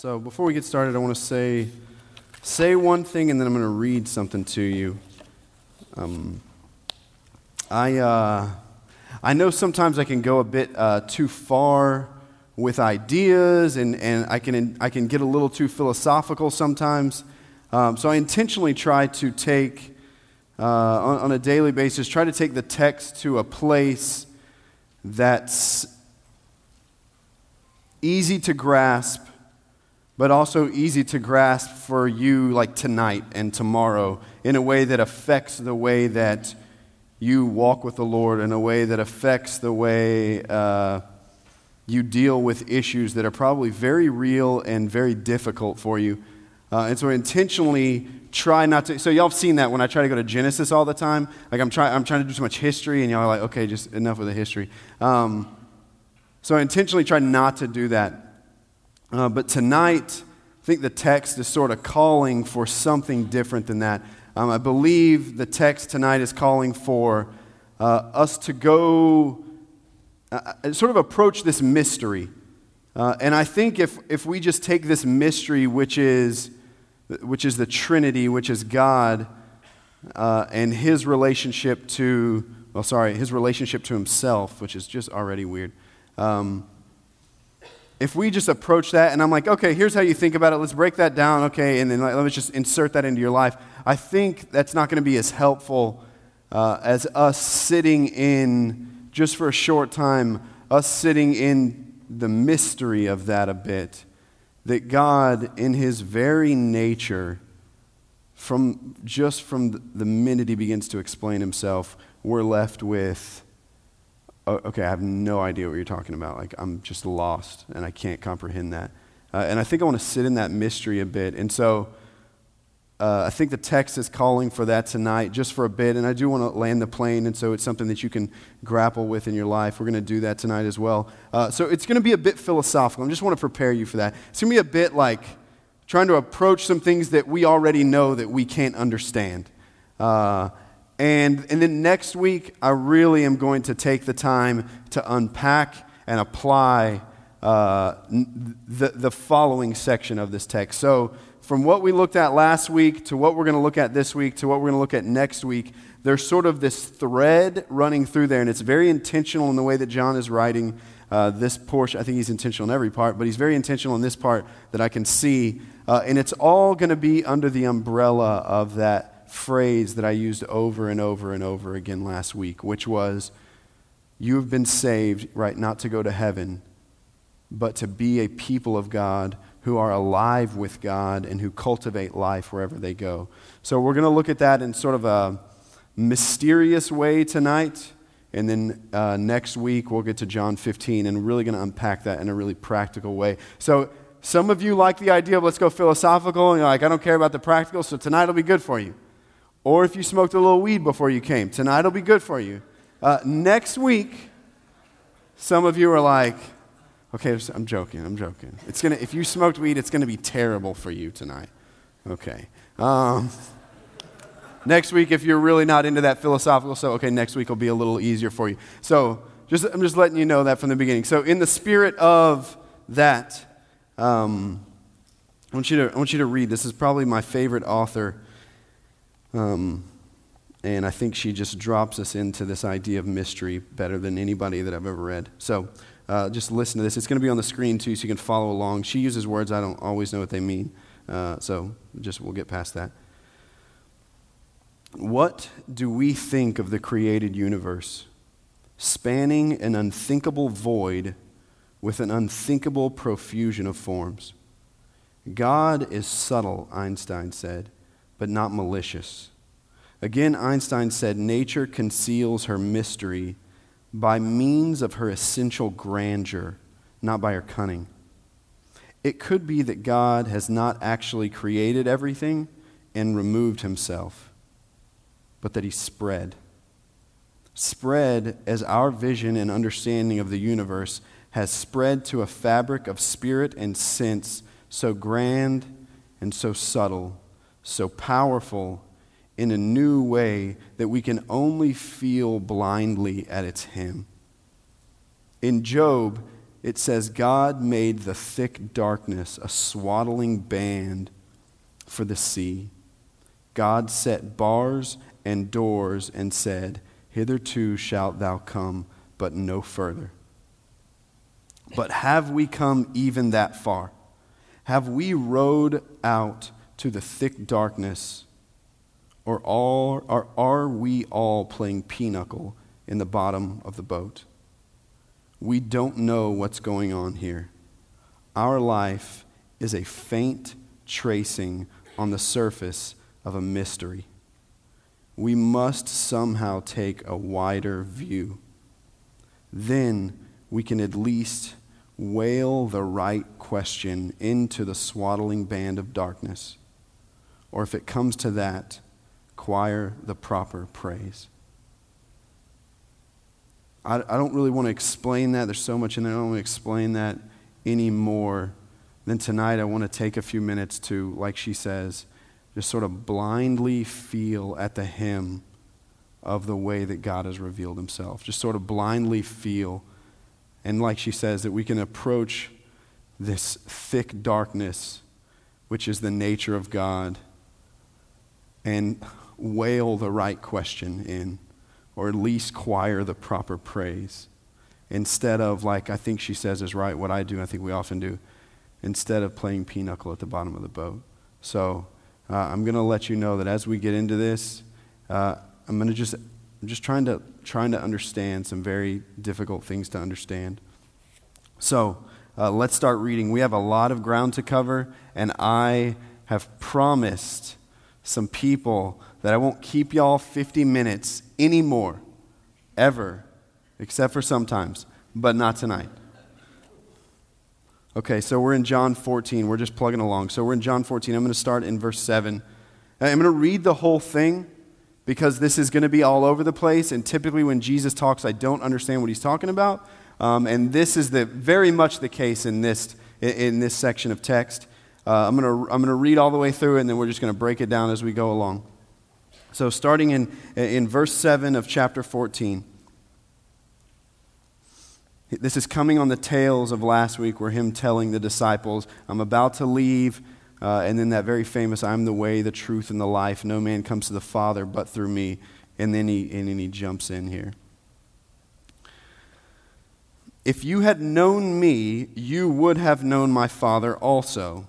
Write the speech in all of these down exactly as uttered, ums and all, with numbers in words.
So before we get started, I want to say say one thing, and then I'm going to read something to you. Um, I uh, I know sometimes I can go a bit uh, too far with ideas, and, and I can I can get a little too philosophical sometimes. Um, so I intentionally try to take uh, on, on a daily basis try to take the text to a place that's easy to grasp, but also easy to grasp for you, like tonight and tomorrow, in a way that affects the way that you walk with the Lord, in a way that affects the way uh, you deal with issues that are probably very real and very difficult for you. Uh, and so I intentionally try not to, so y'all have seen that when I try to go to Genesis all the time, like I'm, try, I'm trying to do so much history, and y'all are like, okay, just enough with the history. Um, so I intentionally try not to do that. Uh, but tonight, I think the text is sort of calling for something different than that. Um, I believe the text tonight is calling for uh, us to go, uh, sort of approach this mystery. Uh, and I think if if we just take this mystery, which is which is the Trinity, which is God uh, and His relationship to, well, sorry, His relationship to Himself, which is just already weird. Um, If we just approach that, and I'm like, okay, here's how you think about it. Let's break that down, okay, and then let, let's just insert that into your life. I think that's not going to be as helpful uh, as us sitting in, just for a short time, us sitting in the mystery of that a bit, that God, in His very nature, from just from the minute He begins to explain Himself, we're left with, okay, I have no idea what you're talking about. Like, I'm just lost, and I can't comprehend that. Uh, and I think I want to sit in that mystery a bit. And so uh, I think the text is calling for that tonight, just for a bit. And I do want to land the plane, and so it's something that you can grapple with in your life. We're going to do that tonight as well. Uh, so it's going to be a bit philosophical. I just want to prepare you for that. It's going to be a bit like trying to approach some things that we already know that we can't understand. Uh And and then next week, I really am going to take the time to unpack and apply uh, the, the following section of this text. So from what we looked at last week to what we're going to look at this week to what we're going to look at next week, there's sort of this thread running through there, and it's very intentional in the way that John is writing uh, this portion. I think he's intentional in every part, but he's very intentional in this part that I can see. Uh, and it's all going to be under the umbrella of that phrase that I used over and over and over again last week, which was, you have been saved, right, not to go to heaven, but to be a people of God who are alive with God and who cultivate life wherever they go. So we're going to look at that in sort of a mysterious way tonight, and then uh, next week we'll get to John fifteen, and we're really going to unpack that in a really practical way. So some of you like the idea of let's go philosophical, and you're like, I don't care about the practical, so tonight will be good for you. Or if you smoked a little weed before you came, tonight will be good for you. Uh, next week, some of you are like, okay, I'm joking, I'm joking. It's gonna. If you smoked weed, it's going to be terrible for you tonight. Okay. Um, next week, if you're really not into that philosophical stuff, so, okay, next week will be a little easier for you. So just I'm just letting you know that from the beginning. So in the spirit of that, um, I want you to I want you to read. This is probably my favorite author. Um, and I think she just drops us into this idea of mystery better than anybody that I've ever read. So uh, just listen to this. It's going to be on the screen too, so you can follow along. She uses words I don't always know what they mean. Uh, so just we'll get past that. What do we think of the created universe, spanning an unthinkable void with an unthinkable profusion of forms? God is subtle, Einstein said, but not malicious. Again, Einstein said, nature conceals her mystery by means of her essential grandeur, not by her cunning. It could be that God has not actually created everything and removed Himself, but that He spread. Spread as our vision and understanding of the universe has spread to a fabric of spirit and sense so grand and so subtle, so powerful in a new way that we can only feel blindly at its hem. In Job, it says, God made the thick darkness a swaddling band for the sea. God set bars and doors and said, hitherto shalt thou come, but no further. But have we come even that far? Have we rode out to the thick darkness, or all, or are we all playing pinochle in the bottom of the boat? We don't know what's going on here. Our life is a faint tracing on the surface of a mystery. We must somehow take a wider view. Then we can at least wail the right question into the swaddling band of darkness, or if it comes to that, choir the proper praise. I, I don't really want to explain that. There's so much in there. I don't want to explain that anymore. Then tonight I want to take a few minutes to, like she says, just sort of blindly feel at the hymn of the way that God has revealed himself. Just sort of blindly feel. And like she says, that we can approach this thick darkness, which is the nature of God, and wail the right question in, or at least choir the proper praise. Instead of, like I think she says is right, what I do, I think we often do, instead of playing pinochle at the bottom of the boat. So uh, I'm going to let you know that as we get into this, uh, I'm going to just... I'm just trying to trying to understand some very difficult things to understand. So uh, let's start reading. We have a lot of ground to cover, and I have promised some people that I won't keep y'all fifty minutes anymore, ever, except for sometimes, but not tonight. Okay, so we're in John fourteen. We're just plugging along. So we're in John fourteen. I'm going to start in verse seven. I'm going to read the whole thing, because this is going to be all over the place, and typically when Jesus talks, I don't understand what he's talking about. Um, and this is the very much the case in this in this section of text. Uh, I'm going to I'm going to read all the way through, and then we're just going to break it down as we go along. So, starting in in verse seven of chapter fourteen, this is coming on the tails of last week, where him telling the disciples, "I'm about to leave." Uh, and then that very famous, I'm the way, the truth, and the life. No man comes to the Father but through me. And then he, and then he jumps in here. If you had known me, you would have known my Father also.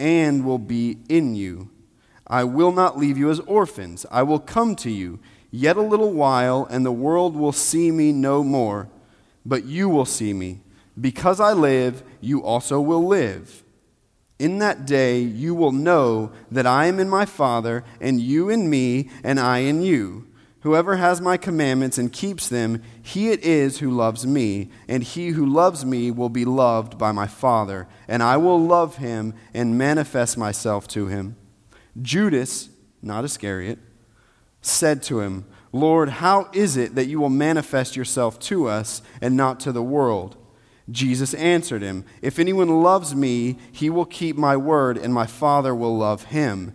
and will be in you. I will not leave you as orphans. I will come to you. Yet a little while, and the world will see me no more, but you will see me. Because I live, you also will live. In that day you will know that I am in my Father, and you in me, and I in you. Whoever has my commandments and keeps them, he it is who loves me, and he who loves me will be loved by my Father, and I will love him and manifest myself to him. Judas, not Iscariot, said to him, Lord, how is it that you will manifest yourself to us and not to the world? Jesus answered him, if anyone loves me, he will keep my word, and my Father will love him,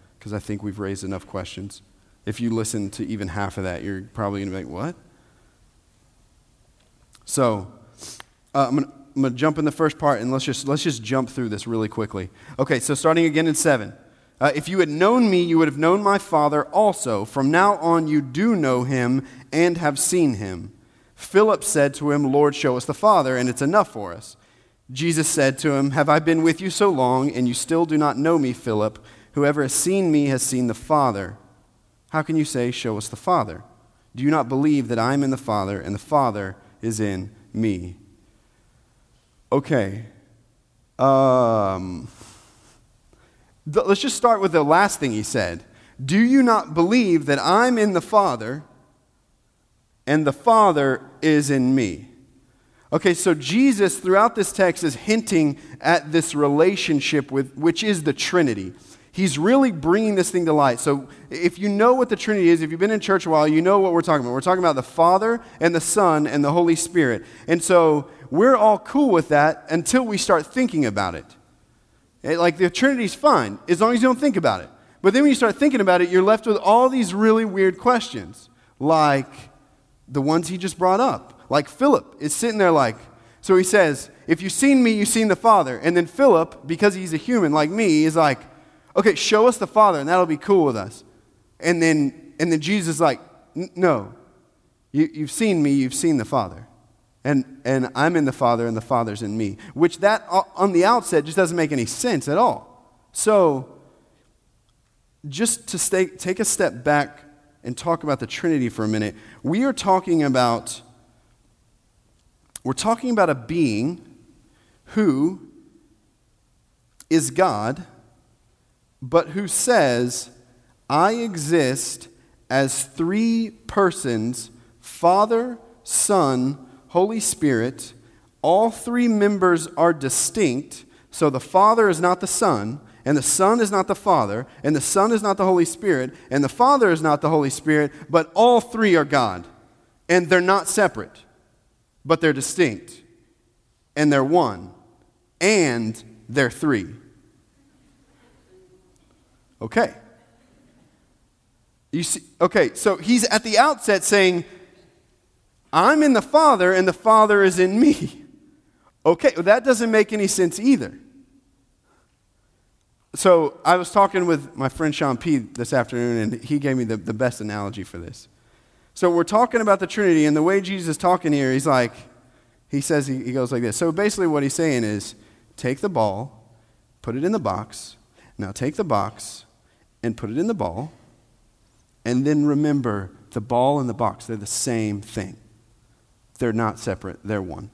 because I think we've raised enough questions. If you listen to even half of that, you're probably going to be like, what? So, uh, I'm going to... I'm going to jump in the first part, and let's just let's just jump through this really quickly. Okay, so starting again in seven. Uh, if you had known me, you would have known my Father also. From now on you do know him and have seen him. Philip said to him, Lord, show us the Father, and it's enough for us. Jesus said to him, have I been with you so long, and you still do not know me, Philip? Whoever has seen me has seen the Father. How can you say, show us the Father? Do you not believe that I am in the Father, and the Father is in me? Okay, um, th- let's just start with the last thing he said. Do you not believe that I'm in the Father and the Father is in me? Okay, so Jesus throughout this text is hinting at this relationship with which is the Trinity. He's really bringing this thing to light. So if you know what the Trinity is, if you've been in church a while, you know what we're talking about. We're talking about the Father and the Son and the Holy Spirit. And so we're all cool with that until we start thinking about it. it like the Trinity's fine as long as you don't think about it. But then when you start thinking about it, you're left with all these really weird questions, like the ones he just brought up. Like Philip is sitting there like, so he says, if you've seen me, you've seen the Father. And then Philip, because he's a human like me, is like, okay, show us the Father, and that'll be cool with us. And then and then Jesus is like, no, you, you've seen me, you've seen the Father. And and I'm in the Father, and the Father's in me. Which that, on the outset, just doesn't make any sense at all. So, just to stay, take a step back and talk about the Trinity for a minute, we are talking about, we're talking about a being who is God, but who says, I exist as three persons, Father, Son, Holy Spirit. All three members are distinct, so the Father is not the Son, and the Son is not the Father, and the Son is not the Holy Spirit, and the Father is not the Holy Spirit, but all three are God. And they're not separate, but they're distinct, and they're one, and they're three. Okay. You see, okay, so he's at the outset saying, I'm in the Father and the Father is in me. Okay, well, that doesn't make any sense either. So I was talking with my friend Sean P. this afternoon, and he gave me the, the best analogy for this. So we're talking about the Trinity, and the way Jesus is talking here, he's like, he says, he, he goes like this. So basically what he's saying is, take the ball, put it in the box. Now take the box and put it in the ball, and then remember the ball and the box, they're the same thing. They're not separate, they're one.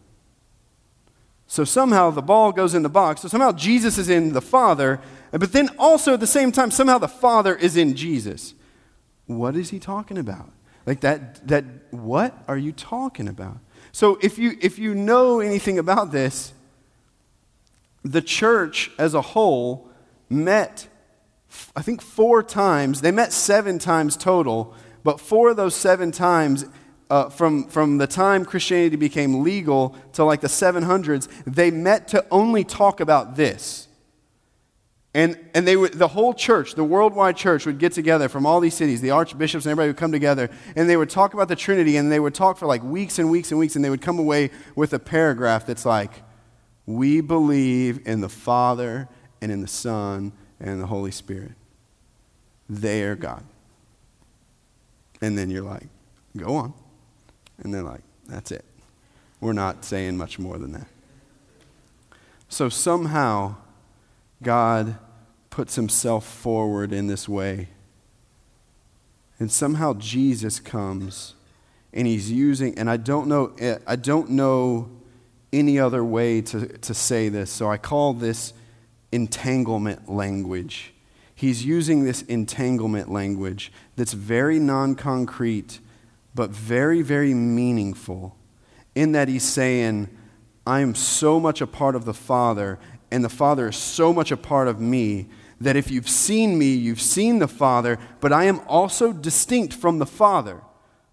So somehow the ball goes in the box, so somehow Jesus is in the Father, but then also at the same time, somehow the Father is in Jesus. What is he talking about? Like that, that what are you talking about? So if you if you know anything about this, the church as a whole met, I think, four times. They met seven times total, but four of those seven times, uh, from, from the time Christianity became legal to like the seven hundreds, they met to only talk about this. And and they would, the whole church, the worldwide church, would get together from all these cities, the archbishops and everybody would come together, and they would talk about the Trinity, and they would talk for like weeks and weeks and weeks, and they would come away with a paragraph that's like, we believe in the Father and in the Son, and the Holy Spirit. They are God. And then you're like, go on. And they're like, that's it. We're not saying much more than that. So somehow God puts himself forward in this way. And somehow Jesus comes and he's using, and I don't know, I don't know any other way to, to say this. So I call this entanglement language. He's using this entanglement language that's very non-concrete, but very, very meaningful, in that he's saying, I am so much a part of the Father, and the Father is so much a part of me, that if you've seen me, you've seen the Father, but I am also distinct from the Father.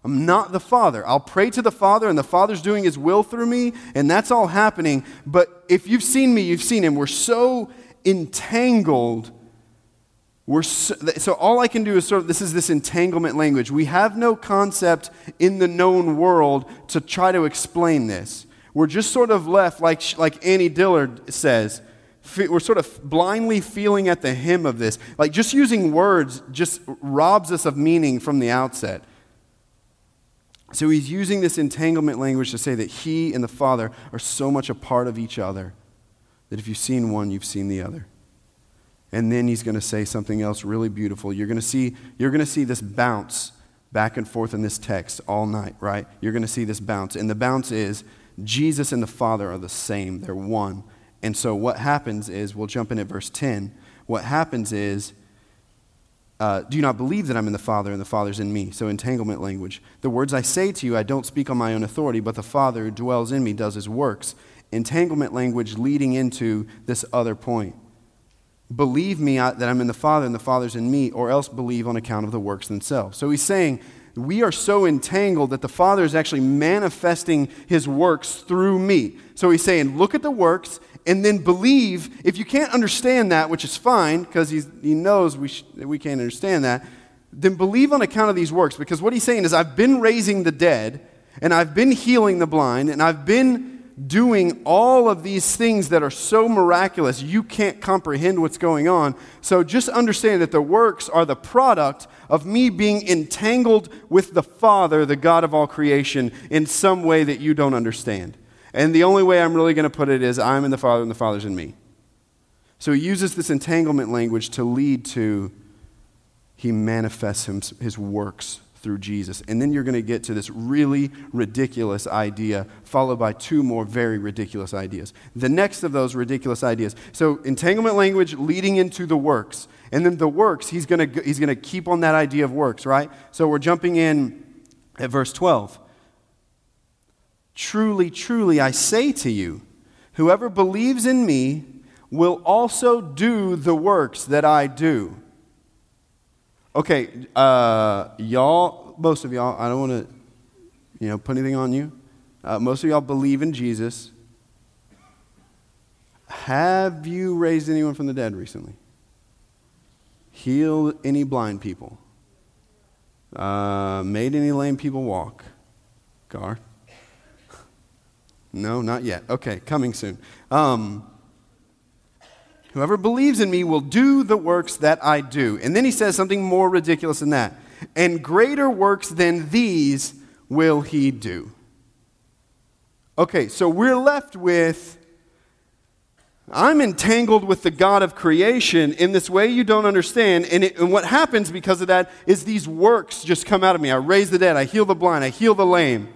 I'm not the Father. I'll pray to the Father, and the Father's doing his will through me, and that's all happening. But if you've seen me, you've seen him. We're so entangled. We're so, so all I can do is sort of, this is this entanglement language. We have no concept in the known world to try to explain this. We're just sort of left, like, like Annie Dillard says, we're sort of blindly feeling at the hem of this. Like, just using words just robs us of meaning from the outset. So he's using this entanglement language to say that he and the Father are so much a part of each other that if you've seen one, you've seen the other. And then he's going to say something else really beautiful. You're going to see, you're going to see this bounce back and forth in this text all night, right? You're going to see this bounce. And the bounce is Jesus and the Father are the same. They're one. And so what happens is, we'll jump in at verse ten. What happens is, uh, do you not believe that I'm in the Father and the Father's in me? So entanglement language. The words I say to you, I don't speak on my own authority, but the Father who dwells in me does his works. Entanglement language leading into this other point. Believe me that I'm in the Father and the Father's in me, or else believe on account of the works themselves. So he's saying, we are so entangled that the Father is actually manifesting his works through me. So he's saying, look at the works and then believe. If you can't understand that, which is fine, because he knows we, sh- we can't understand that, then believe on account of these works. Because what he's saying is, I've been raising the dead, and I've been healing the blind, and I've been doing all of these things that are so miraculous, you can't comprehend what's going on. So just understand that the works are the product of me being entangled with the Father, the God of all creation, in some way that you don't understand. And the only way I'm really going to put it is, I'm in the Father and the Father's in me. So he uses this entanglement language to lead to, he manifests him, his works through Jesus. And then you're going to get to this really ridiculous idea, followed by two more very ridiculous ideas. The next of those ridiculous ideas. So entanglement language leading into the works. And then the works, he's going to he's going to keep on that idea of works, right? So we're jumping in at verse twelve. Truly, truly, I say to you, whoever believes in me will also do the works that I do. Okay, uh, y'all, most of y'all, I don't want to, you know, put anything on you. Uh, most of y'all believe in Jesus. Have you raised anyone from the dead recently? Healed any blind people? Uh, made any lame people walk? Gar? No, not yet. Okay, coming soon. Um... Whoever believes in me will do the works that I do. And then he says something more ridiculous than that. And greater works than these will he do. Okay, so we're left with, I'm entangled with the God of creation in this way you don't understand. And, it, and what happens because of that is, these works just come out of me. I raise the dead, I heal the blind, I heal the lame.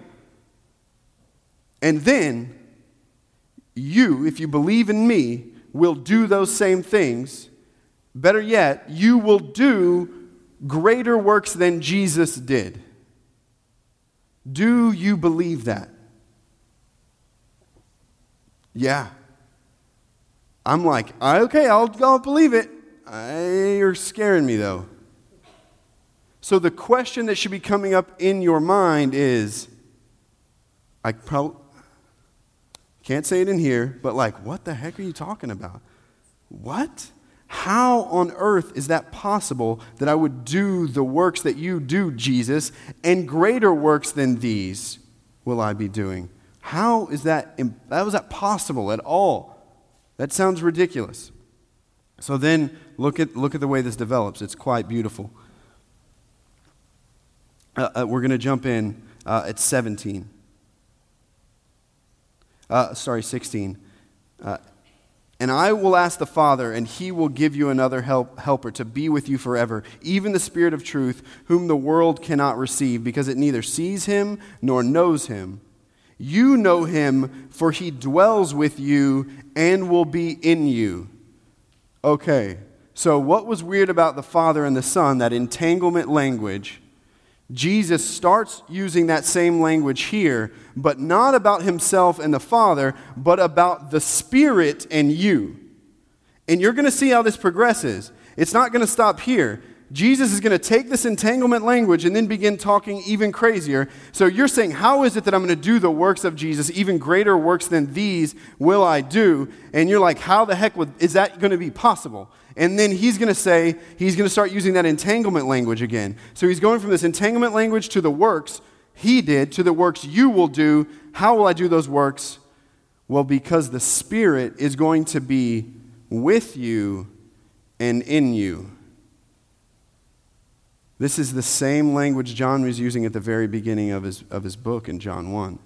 And then you, if you believe in me, will do those same things. Better yet, you will do greater works than Jesus did. Do you believe that? Yeah. I'm like, okay, I'll, I'll believe it. I, you're scaring me, though. So the question that should be coming up in your mind is, I probably... can't say it in here, but like, what the heck are you talking about? What? How on earth is that possible that I would do the works that you do, Jesus, and greater works than these will I be doing? How is that, how is that possible at all? That sounds ridiculous. So then look at, look at the way this develops. It's quite beautiful. Uh, we're going to jump in uh, at seventeen. Uh, sorry, sixteen. Uh, and I will ask the Father, and he will give you another help, helper to be with you forever, even the Spirit of truth, whom the world cannot receive, because it neither sees him nor knows him. You know him, for he dwells with you and will be in you. Okay, so what was weird about the Father and the Son, that entanglement language? Jesus starts using that same language here, but not about himself and the Father, but about the Spirit and you. And you're going to see how this progresses. It's not going to stop here. Jesus is going to take this entanglement language and then begin talking even crazier. So you're saying, how is it that I'm going to do the works of Jesus? Even greater works than these will I do. And you're like, how the heck would, is that going to be possible? And then he's going to say, he's going to start using that entanglement language again. So he's going from this entanglement language to the works he did, to the works you will do. How will I do those works? Well, because the Spirit is going to be with you and in you. This is the same language John was using at the very beginning of his, of his book in John one.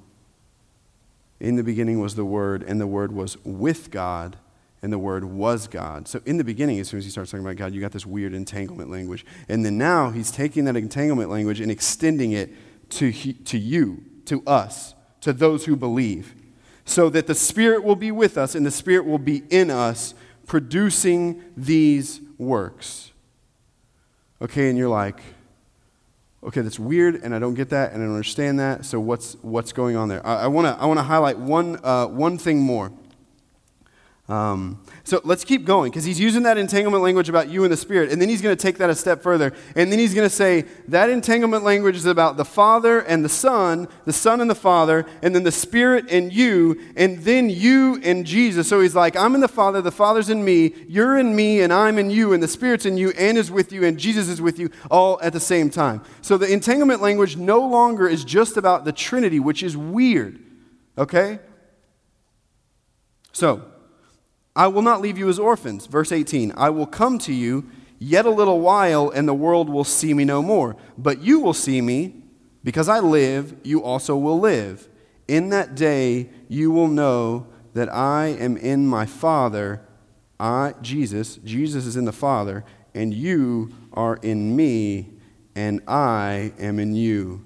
In the beginning was the Word, and the Word was with God, and the Word was God. So in the beginning, as soon as he starts talking about God, you got this weird entanglement language. And then now he's taking that entanglement language and extending it to he, to you, to us, to those who believe, so that the Spirit will be with us and the Spirit will be in us, producing these works. Okay, and you're like, okay, that's weird, and I don't get that, and I don't understand that. So what's what's going on there? I want to I want to highlight one uh, one thing more. Um, so let's keep going, because he's using that entanglement language about you and the Spirit, and then he's going to take that a step further, and then he's going to say that entanglement language is about the Father and the Son, the Son and the Father, and then the Spirit and you, and then you and Jesus. So he's like, I'm in the Father, the Father's in me, you're in me, and I'm in you, and the Spirit's in you, and is with you, and Jesus is with you, all at the same time. So the entanglement language no longer is just about the Trinity, which is weird, okay? So, I will not leave you as orphans. Verse eighteen, I will come to you yet a little while, and the world will see me no more. But you will see me, because I live, you also will live. In that day you will know that I am in my Father, I, Jesus, Jesus is in the Father, and you are in me, and I am in you.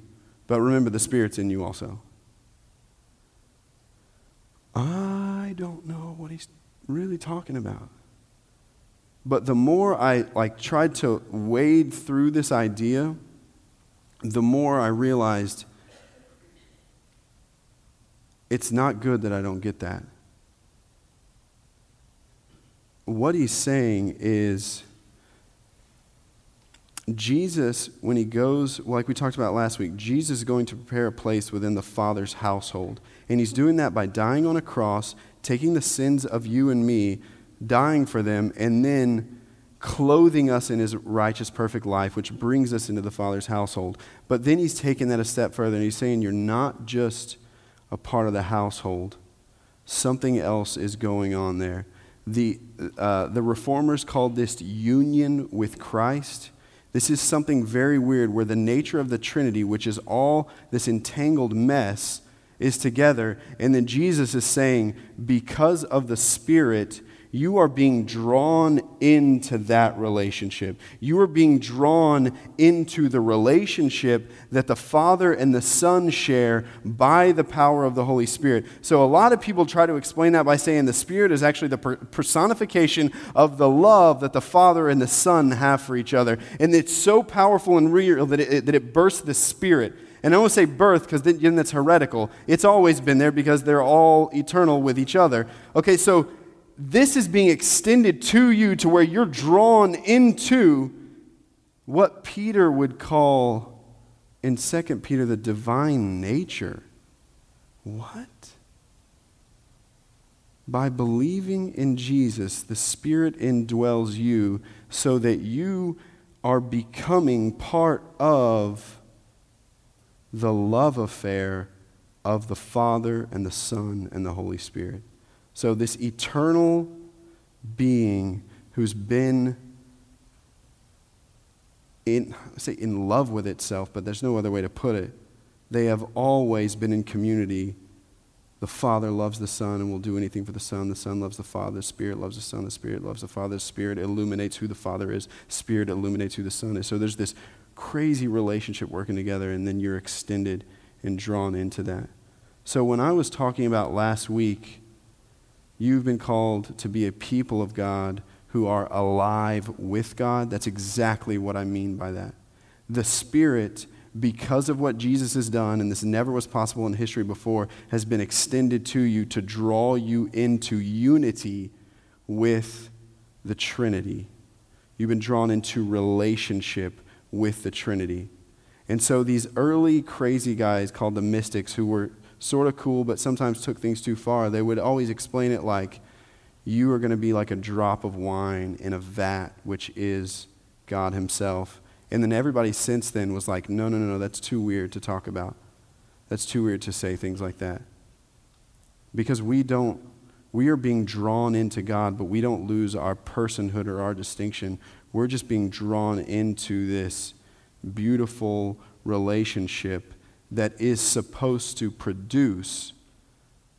But remember, the Spirit's in you also. I don't know what he's really talking about. But the more I like tried to wade through this idea, the more I realized it's not good that I don't get that. What he's saying is Jesus, when he goes, like we talked about last week, Jesus is going to prepare a place within the Father's household. And he's doing that by dying on a cross, taking the sins of you and me, dying for them, and then clothing us in his righteous, perfect life, which brings us into the Father's household. But then he's taking that a step further, and he's saying you're not just a part of the household. Something else is going on there. The, uh, the Reformers called this union with Christ. This is something very weird, where the nature of the Trinity, which is all this entangled mess, is together, and then Jesus is saying, because of the Spirit, you are being drawn into that relationship. You are being drawn into the relationship that the Father and the Son share by the power of the Holy Spirit. So a lot of people try to explain that by saying the Spirit is actually the per- personification of the love that the Father and the Son have for each other. And it's so powerful and real that it, it, that it bursts the Spirit. And I won't say birth, because then that's heretical. It's always been there, because they're all eternal with each other. Okay, so this is being extended to you to where you're drawn into what Peter would call in Second Peter the divine nature. What? By believing in Jesus, the Spirit indwells you so that you are becoming part of the love affair of the Father and the Son and the Holy Spirit. So this eternal being who's been in, I say in love with itself, but there's no other way to put it. They have always been in community. The Father loves the Son and will do anything for the Son. The Son loves the Father. The Spirit loves the Son. The Spirit loves the Father. The Spirit illuminates who the Father is. Spirit illuminates who the Son is. So there's this crazy relationship working together, and then you're extended and drawn into that. So when I was talking about last week, you've been called to be a people of God who are alive with God. That's exactly what I mean by that. The Spirit, because of what Jesus has done, and this never was possible in history before, has been extended to you to draw you into unity with the Trinity. You've been drawn into relationship with the Trinity. And so these early crazy guys called the mystics, who were sort of cool but sometimes took things too far, they would always explain it like, you are going to be like a drop of wine in a vat, which is God himself. And then everybody since then was like, no, no, no, no, that's too weird to talk about. That's too weird to say things like that. Because we don't, we are being drawn into God, but we don't lose our personhood or our distinction. We're just being drawn into this beautiful relationship that is supposed to produce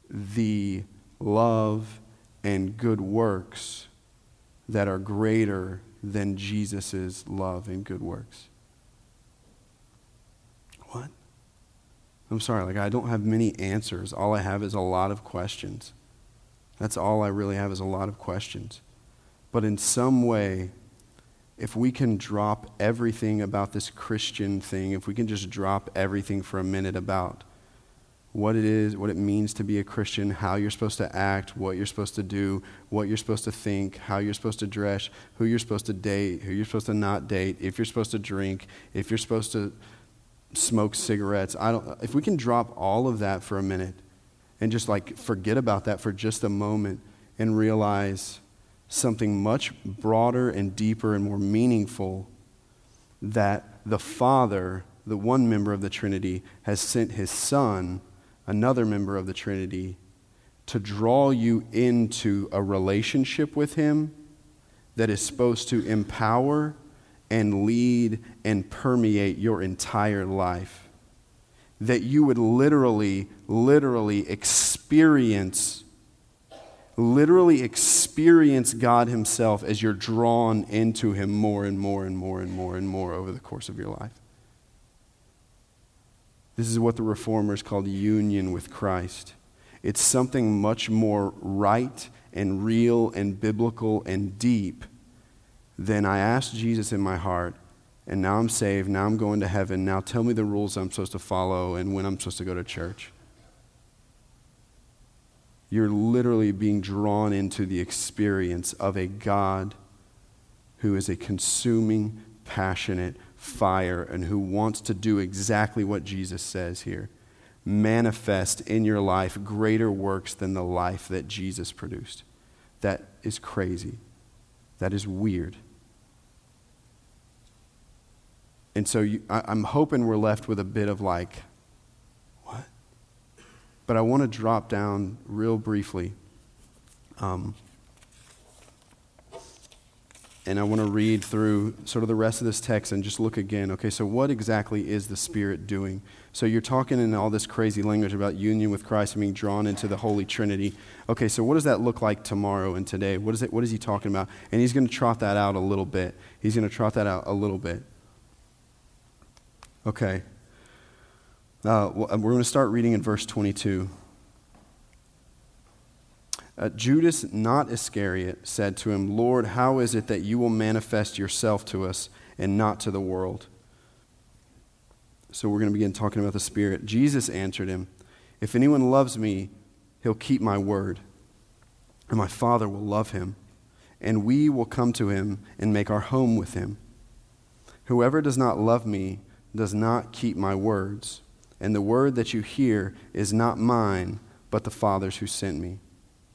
the love and good works that are greater than Jesus' love and good works. What? I'm sorry, like I don't have many answers. All I have is a lot of questions. That's all I really have is a lot of questions. But in some way, if we can drop everything about this Christian thing, if we can just drop everything for a minute about what it is, what it means to be a Christian, how you're supposed to act, what you're supposed to do, what you're supposed to think, how you're supposed to dress, who you're supposed to date, who you're supposed to not date, if you're supposed to drink, if you're supposed to smoke cigarettes. I don't. If we can drop all of that for a minute and just like forget about that for just a moment and realize something much broader and deeper and more meaningful, that the Father, the one member of the Trinity, has sent his Son, another member of the Trinity, to draw you into a relationship with him that is supposed to empower and lead and permeate your entire life. That you would literally, literally experience, literally experience God himself as you're drawn into him more and more and more and more and more over the course of your life. This is what the Reformers called union with Christ. It's something much more right and real and biblical and deep than I asked Jesus in my heart, and now I'm saved, now I'm going to heaven, now tell me the rules I'm supposed to follow and when I'm supposed to go to church. You're literally being drawn into the experience of a God who is a consuming, passionate fire and who wants to do exactly what Jesus says here. Manifest in your life greater works than the life that Jesus produced. That is crazy. That is weird. And so you, I, I'm hoping we're left with a bit of like, what? But I want to drop down real briefly. Um, And I want to read through sort of the rest of this text and just look again. Okay, so what exactly is the Spirit doing? So you're talking in all this crazy language about union with Christ and being drawn into the Holy Trinity. Okay, so what does that look like tomorrow and today? What is it? What is he talking about? And he's going to trot that out a little bit. He's going to trot that out a little bit. Okay. Uh, we're going to start reading in verse twenty-two. Uh, Judas, not Iscariot, said to him, "Lord, how is it that you will manifest yourself to us and not to the world?" So we're going to begin talking about the Spirit. Jesus answered him, "If anyone loves me, he'll keep my word, and my Father will love him, and we will come to him and make our home with him. Whoever does not love me does not keep my words, and the word that you hear is not mine, but the Father's who sent me.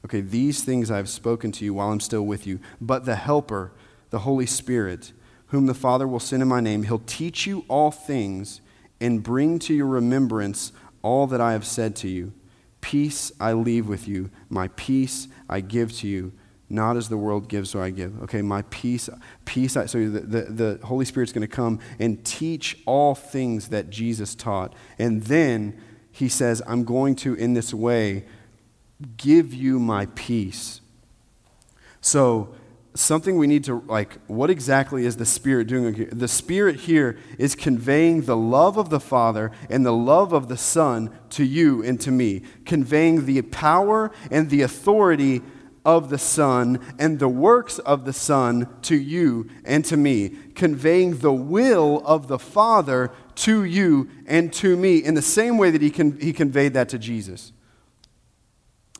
Okay, these things I have spoken to you while I'm still with you. But the Helper, the Holy Spirit, whom the Father will send in my name, he'll teach you all things and bring to your remembrance all that I have said to you. Peace I leave with you. My peace I give to you. Not as the world gives, so I give. Okay, my peace, peace. I, so the, the, the Holy Spirit's going to come and teach all things that Jesus taught. And then he says, I'm going to, in this way, give you my peace. So something we need to, like, what exactly is the Spirit doing here? The Spirit here is conveying the love of the Father and the love of the Son to you and to me, conveying the power and the authority of the Son and the works of the Son to you and to me, conveying the will of the Father to you and to me in the same way that he con- he conveyed that to Jesus.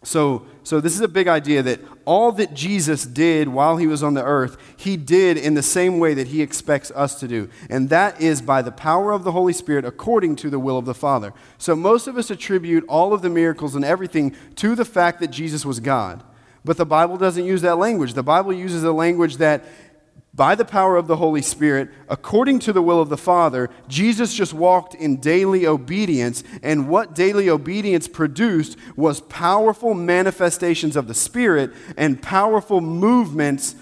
So, so this is a big idea that all that Jesus did while he was on the earth, he did in the same way that he expects us to do. And that is by the power of the Holy Spirit according to the will of the Father. So most of us attribute all of the miracles and everything to the fact that Jesus was God. But the Bible doesn't use that language. The Bible uses a language that by the power of the Holy Spirit, according to the will of the Father, Jesus just walked in daily obedience, and what daily obedience produced was powerful manifestations of the Spirit and powerful movements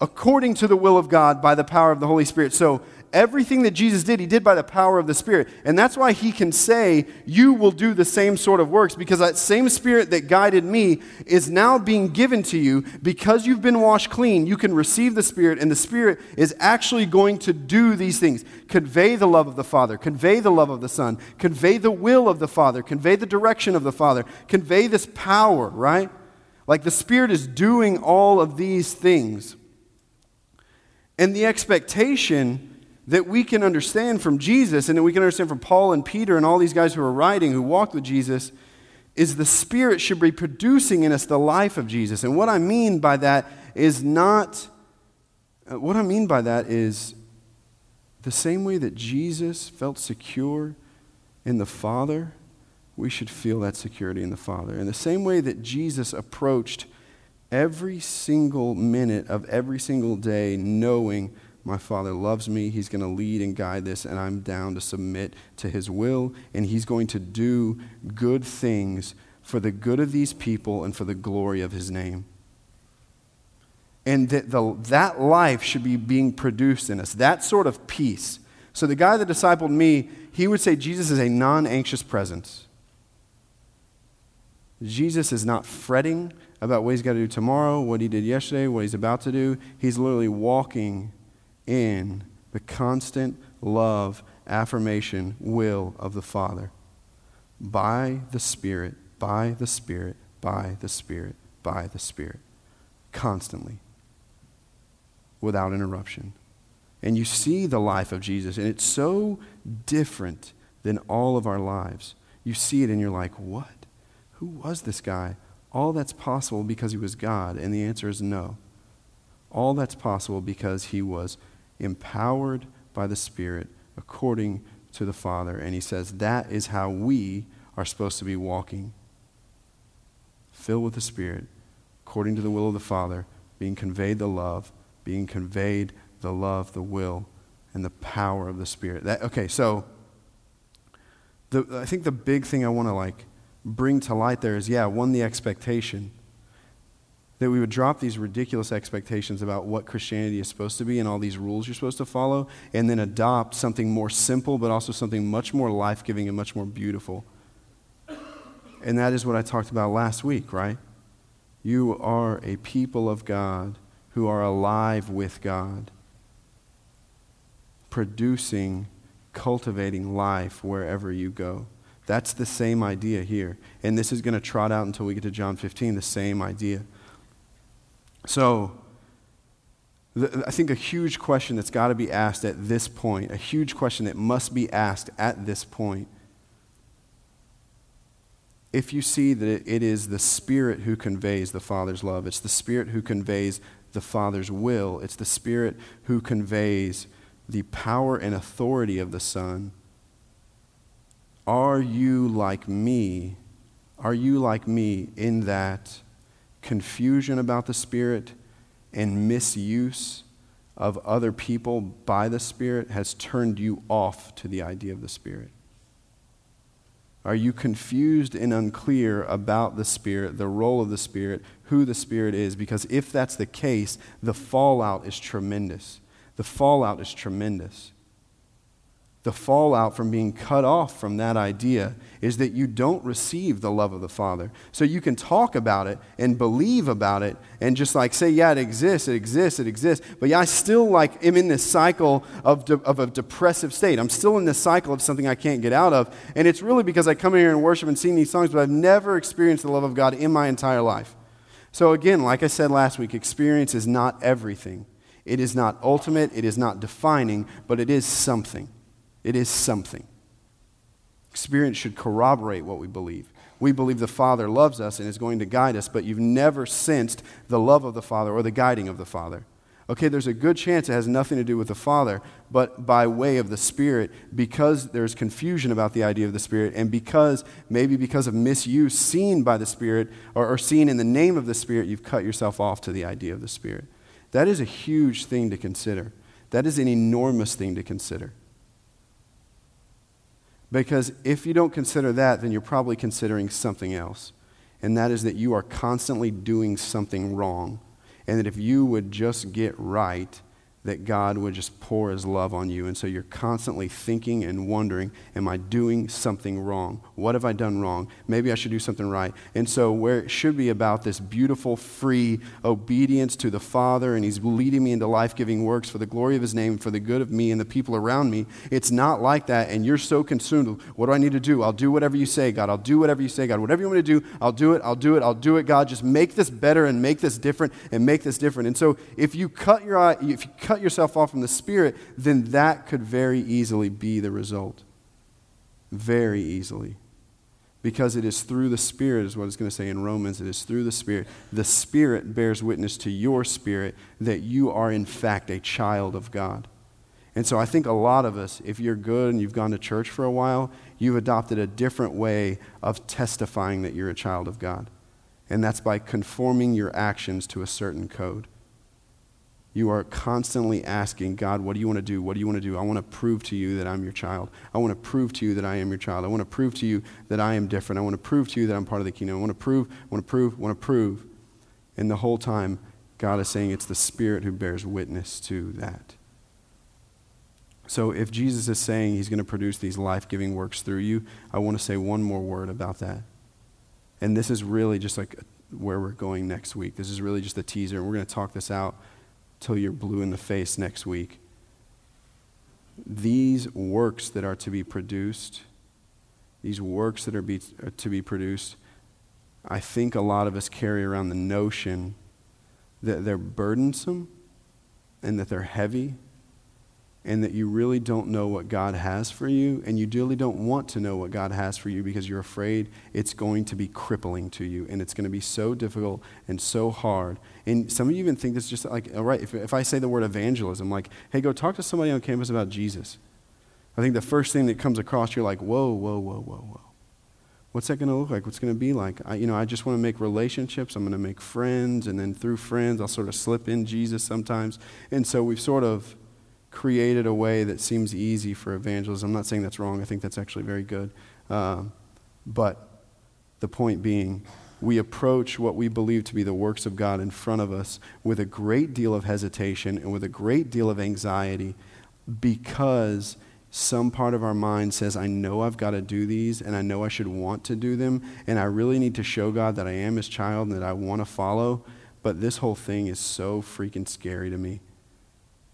according to the will of God by the power of the Holy Spirit. So everything that Jesus did, he did by the power of the Spirit. And that's why he can say, you will do the same sort of works, because that same Spirit that guided me is now being given to you. Because you've been washed clean, you can receive the Spirit, and the Spirit is actually going to do these things. Convey the love of the Father, convey the love of the Son, convey the will of the Father, convey the direction of the Father, convey this power, right? Like the Spirit is doing all of these things. And the expectation that we can understand from Jesus and that we can understand from Paul and Peter and all these guys who are writing, who walked with Jesus, is the Spirit should be producing in us the life of Jesus. And what I mean by that is not, what I mean by that is the same way that Jesus felt secure in the Father, we should feel that security in the Father. In the same way that Jesus approached every single minute of every single day knowing my Father loves me, he's going to lead and guide this, and I'm down to submit to his will, and he's going to do good things for the good of these people and for the glory of his name. And that the, that life should be being produced in us, that sort of peace. So the guy that discipled me, he would say Jesus is a non-anxious presence. Jesus is not fretting about what he's got to do tomorrow, what he did yesterday, what he's about to do. He's literally walking in the constant love, affirmation, will of the Father. By the Spirit, by the Spirit, by the Spirit, by the Spirit. Constantly. Without interruption. And you see the life of Jesus, and it's so different than all of our lives. You see it and you're like, what? Who was this guy? All that's possible because he was God, and the answer is no. All that's possible because he was empowered by the Spirit according to the Father. And he says that is how we are supposed to be walking. Filled with the Spirit, according to the will of the Father, being conveyed the love, being conveyed the love, the will, and the power of the Spirit. That, okay, so the, I think the big thing I want to like bring to light there is, yeah, one, the expectation. That we would drop these ridiculous expectations about what Christianity is supposed to be and all these rules you're supposed to follow, and then adopt something more simple, but also something much more life-giving and much more beautiful. And that is what I talked about last week, right? You are a people of God who are alive with God, producing, cultivating life wherever you go. That's the same idea here. And this is going to trot out until we get to John fifteen, the same idea. So, the, I think a huge question that's got to be asked at this point, a huge question that must be asked at this point, if you see that it is the Spirit who conveys the Father's love, it's the Spirit who conveys the Father's will, it's the Spirit who conveys the power and authority of the Son, are you like me? Are you like me in that confusion about the Spirit and misuse of other people by the Spirit has turned you off to the idea of the Spirit? Are you confused and unclear about the Spirit, the role of the Spirit, who the Spirit is? Because if that's the case, the fallout is tremendous. The fallout is tremendous. The fallout from being cut off from that idea is that you don't receive the love of the Father. So you can talk about it and believe about it and just like say, yeah, it exists, it exists, it exists. But yeah, I still like am in this cycle of, de- of a depressive state. I'm still in this cycle of something I can't get out of. And it's really because I come in here and worship and sing these songs, but I've never experienced the love of God in my entire life. So again, like I said last week, experience is not everything. It is not ultimate, it is not defining, but it is something. It is something. Experience should corroborate what we believe. We believe the Father loves us and is going to guide us, but you've never sensed the love of the Father or the guiding of the Father. Okay, there's a good chance it has nothing to do with the Father, but by way of the Spirit, because there's confusion about the idea of the Spirit, and because, maybe because of misuse seen by the Spirit, or, or seen in the name of the Spirit, you've cut yourself off to the idea of the Spirit. That is a huge thing to consider. That is an enormous thing to consider. Because if you don't consider that, then you're probably considering something else. And that is that you are constantly doing something wrong. And that if you would just get right, that God would just pour his love on you. And so you're constantly thinking and wondering, am I doing something wrong? What have I done wrong? Maybe I should do something right. And so where it should be about this beautiful, free obedience to the Father, and he's leading me into life-giving works for the glory of his name, for the good of me and the people around me, it's not like that. And you're so consumed with, what do I need to do? I'll do whatever you say, God. I'll do whatever you say, God. Whatever you want me to do, I'll do it, I'll do it, I'll do it, God. Just make this better and make this different and make this different. And so if you cut your eye, if you cut cut yourself off from the Spirit, then that could very easily be the result. Very easily. Because it is through the Spirit, is what it's going to say in Romans, it is through the Spirit. The Spirit bears witness to your spirit that you are in fact a child of God. And so I think a lot of us, if you're good and you've gone to church for a while, you've adopted a different way of testifying that you're a child of God. And that's by conforming your actions to a certain code. You are constantly asking, God, what do you want to do? What do you want to do? I want to prove to you that I'm your child. I want to prove to you that I am your child. I want to prove to you that I am different. I want to prove to you that I'm part of the kingdom. I want to prove, I want to prove, I want to prove. And the whole time, God is saying it's the Spirit who bears witness to that. So if Jesus is saying he's going to produce these life-giving works through you, I want to say one more word about that. And this is really just like where we're going next week. This is really just a teaser, and we're going to talk this out till you're blue in the face next week. These works that are to be produced, these works that are, be, are to be produced, I think a lot of us carry around the notion that they're burdensome and that they're heavy and that you really don't know what God has for you, and you really don't want to know what God has for you because you're afraid it's going to be crippling to you and it's going to be so difficult and so hard. And some of you even think this just like, all right, if, if I say the word evangelism, like, hey, go talk to somebody on campus about Jesus. I think the first thing that comes across, you're like, whoa, whoa, whoa, whoa, whoa. What's that going to look like? What's going to be like? I, you know, I just want to make relationships. I'm going to make friends, and then through friends, I'll sort of slip in Jesus sometimes. And so we've sort of created a way that seems easy for evangelism. I'm not saying that's wrong. I think that's actually very good. Um, but the point being, we approach what we believe to be the works of God in front of us with a great deal of hesitation and with a great deal of anxiety because some part of our mind says, I know I've got to do these and I know I should want to do them and I really need to show God that I am his child and that I want to follow, but this whole thing is so freaking scary to me.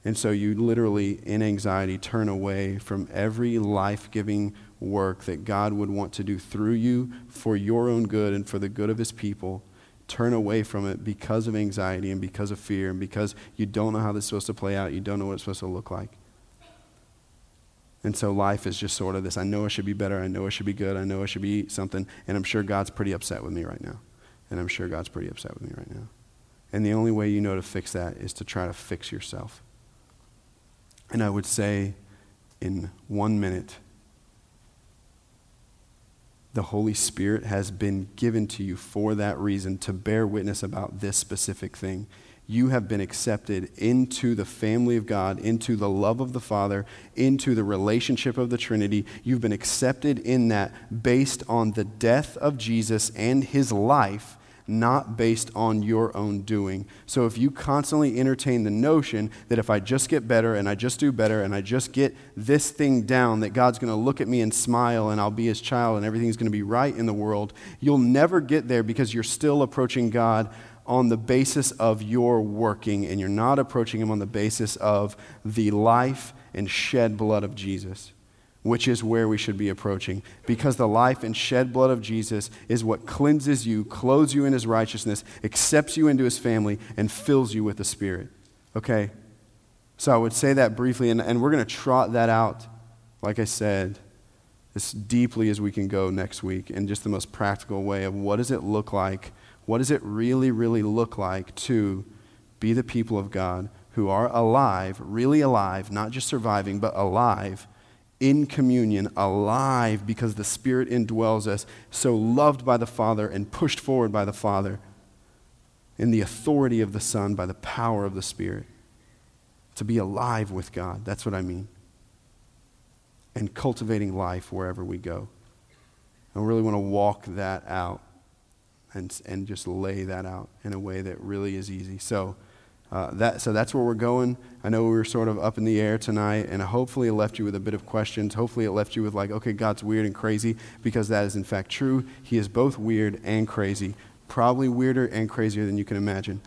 And so you literally, in anxiety, turn away from every life-giving work that God would want to do through you for your own good and for the good of his people. Turn away from it because of anxiety and because of fear and because you don't know how this is supposed to play out. You don't know what it's supposed to look like. And so life is just sort of this, I know I should be better. I know I should be good. I know I should be something. And I'm sure God's pretty upset with me right now. And I'm sure God's pretty upset with me right now. And the only way you know to fix that is to try to fix yourself. And I would say in one minute, the Holy Spirit has been given to you for that reason, to bear witness about this specific thing. you have been accepted into the family of God, into the love of the Father, into the relationship of the Trinity. You've been accepted in that based on the death of Jesus and his life, not based on your own doing. So if you constantly entertain the notion that if I just get better and I just do better and I just get this thing down, that God's going to look at me and smile and I'll be his child and everything's going to be right in the world, you'll never get there because you're still approaching God on the basis of your working, and you're not approaching him on the basis of the life and shed blood of Jesus, which is where we should be approaching, because the life and shed blood of Jesus is what cleanses you, clothes you in his righteousness, accepts you into his family, and fills you with the Spirit. Okay? So I would say that briefly, and, and we're going to trot that out, like I said, as deeply as we can go next week in just the most practical way of what does it look like, what does it really, really look like to be the people of God who are alive, really alive, not just surviving, but alive, in communion, alive because the Spirit indwells us, so loved by the Father and pushed forward by the Father, in the authority of the Son, by the power of the Spirit. To be alive with God, that's what I mean. And cultivating life wherever we go. I really want to walk that out and and just lay that out in a way that really is easy. So Uh, that, so that's where we're going. I know we were sort of up in the air tonight, and hopefully it left you with a bit of questions. Hopefully it left you with like, okay, God's weird and crazy, because that is in fact true. He is both weird and crazy, probably weirder and crazier than you can imagine.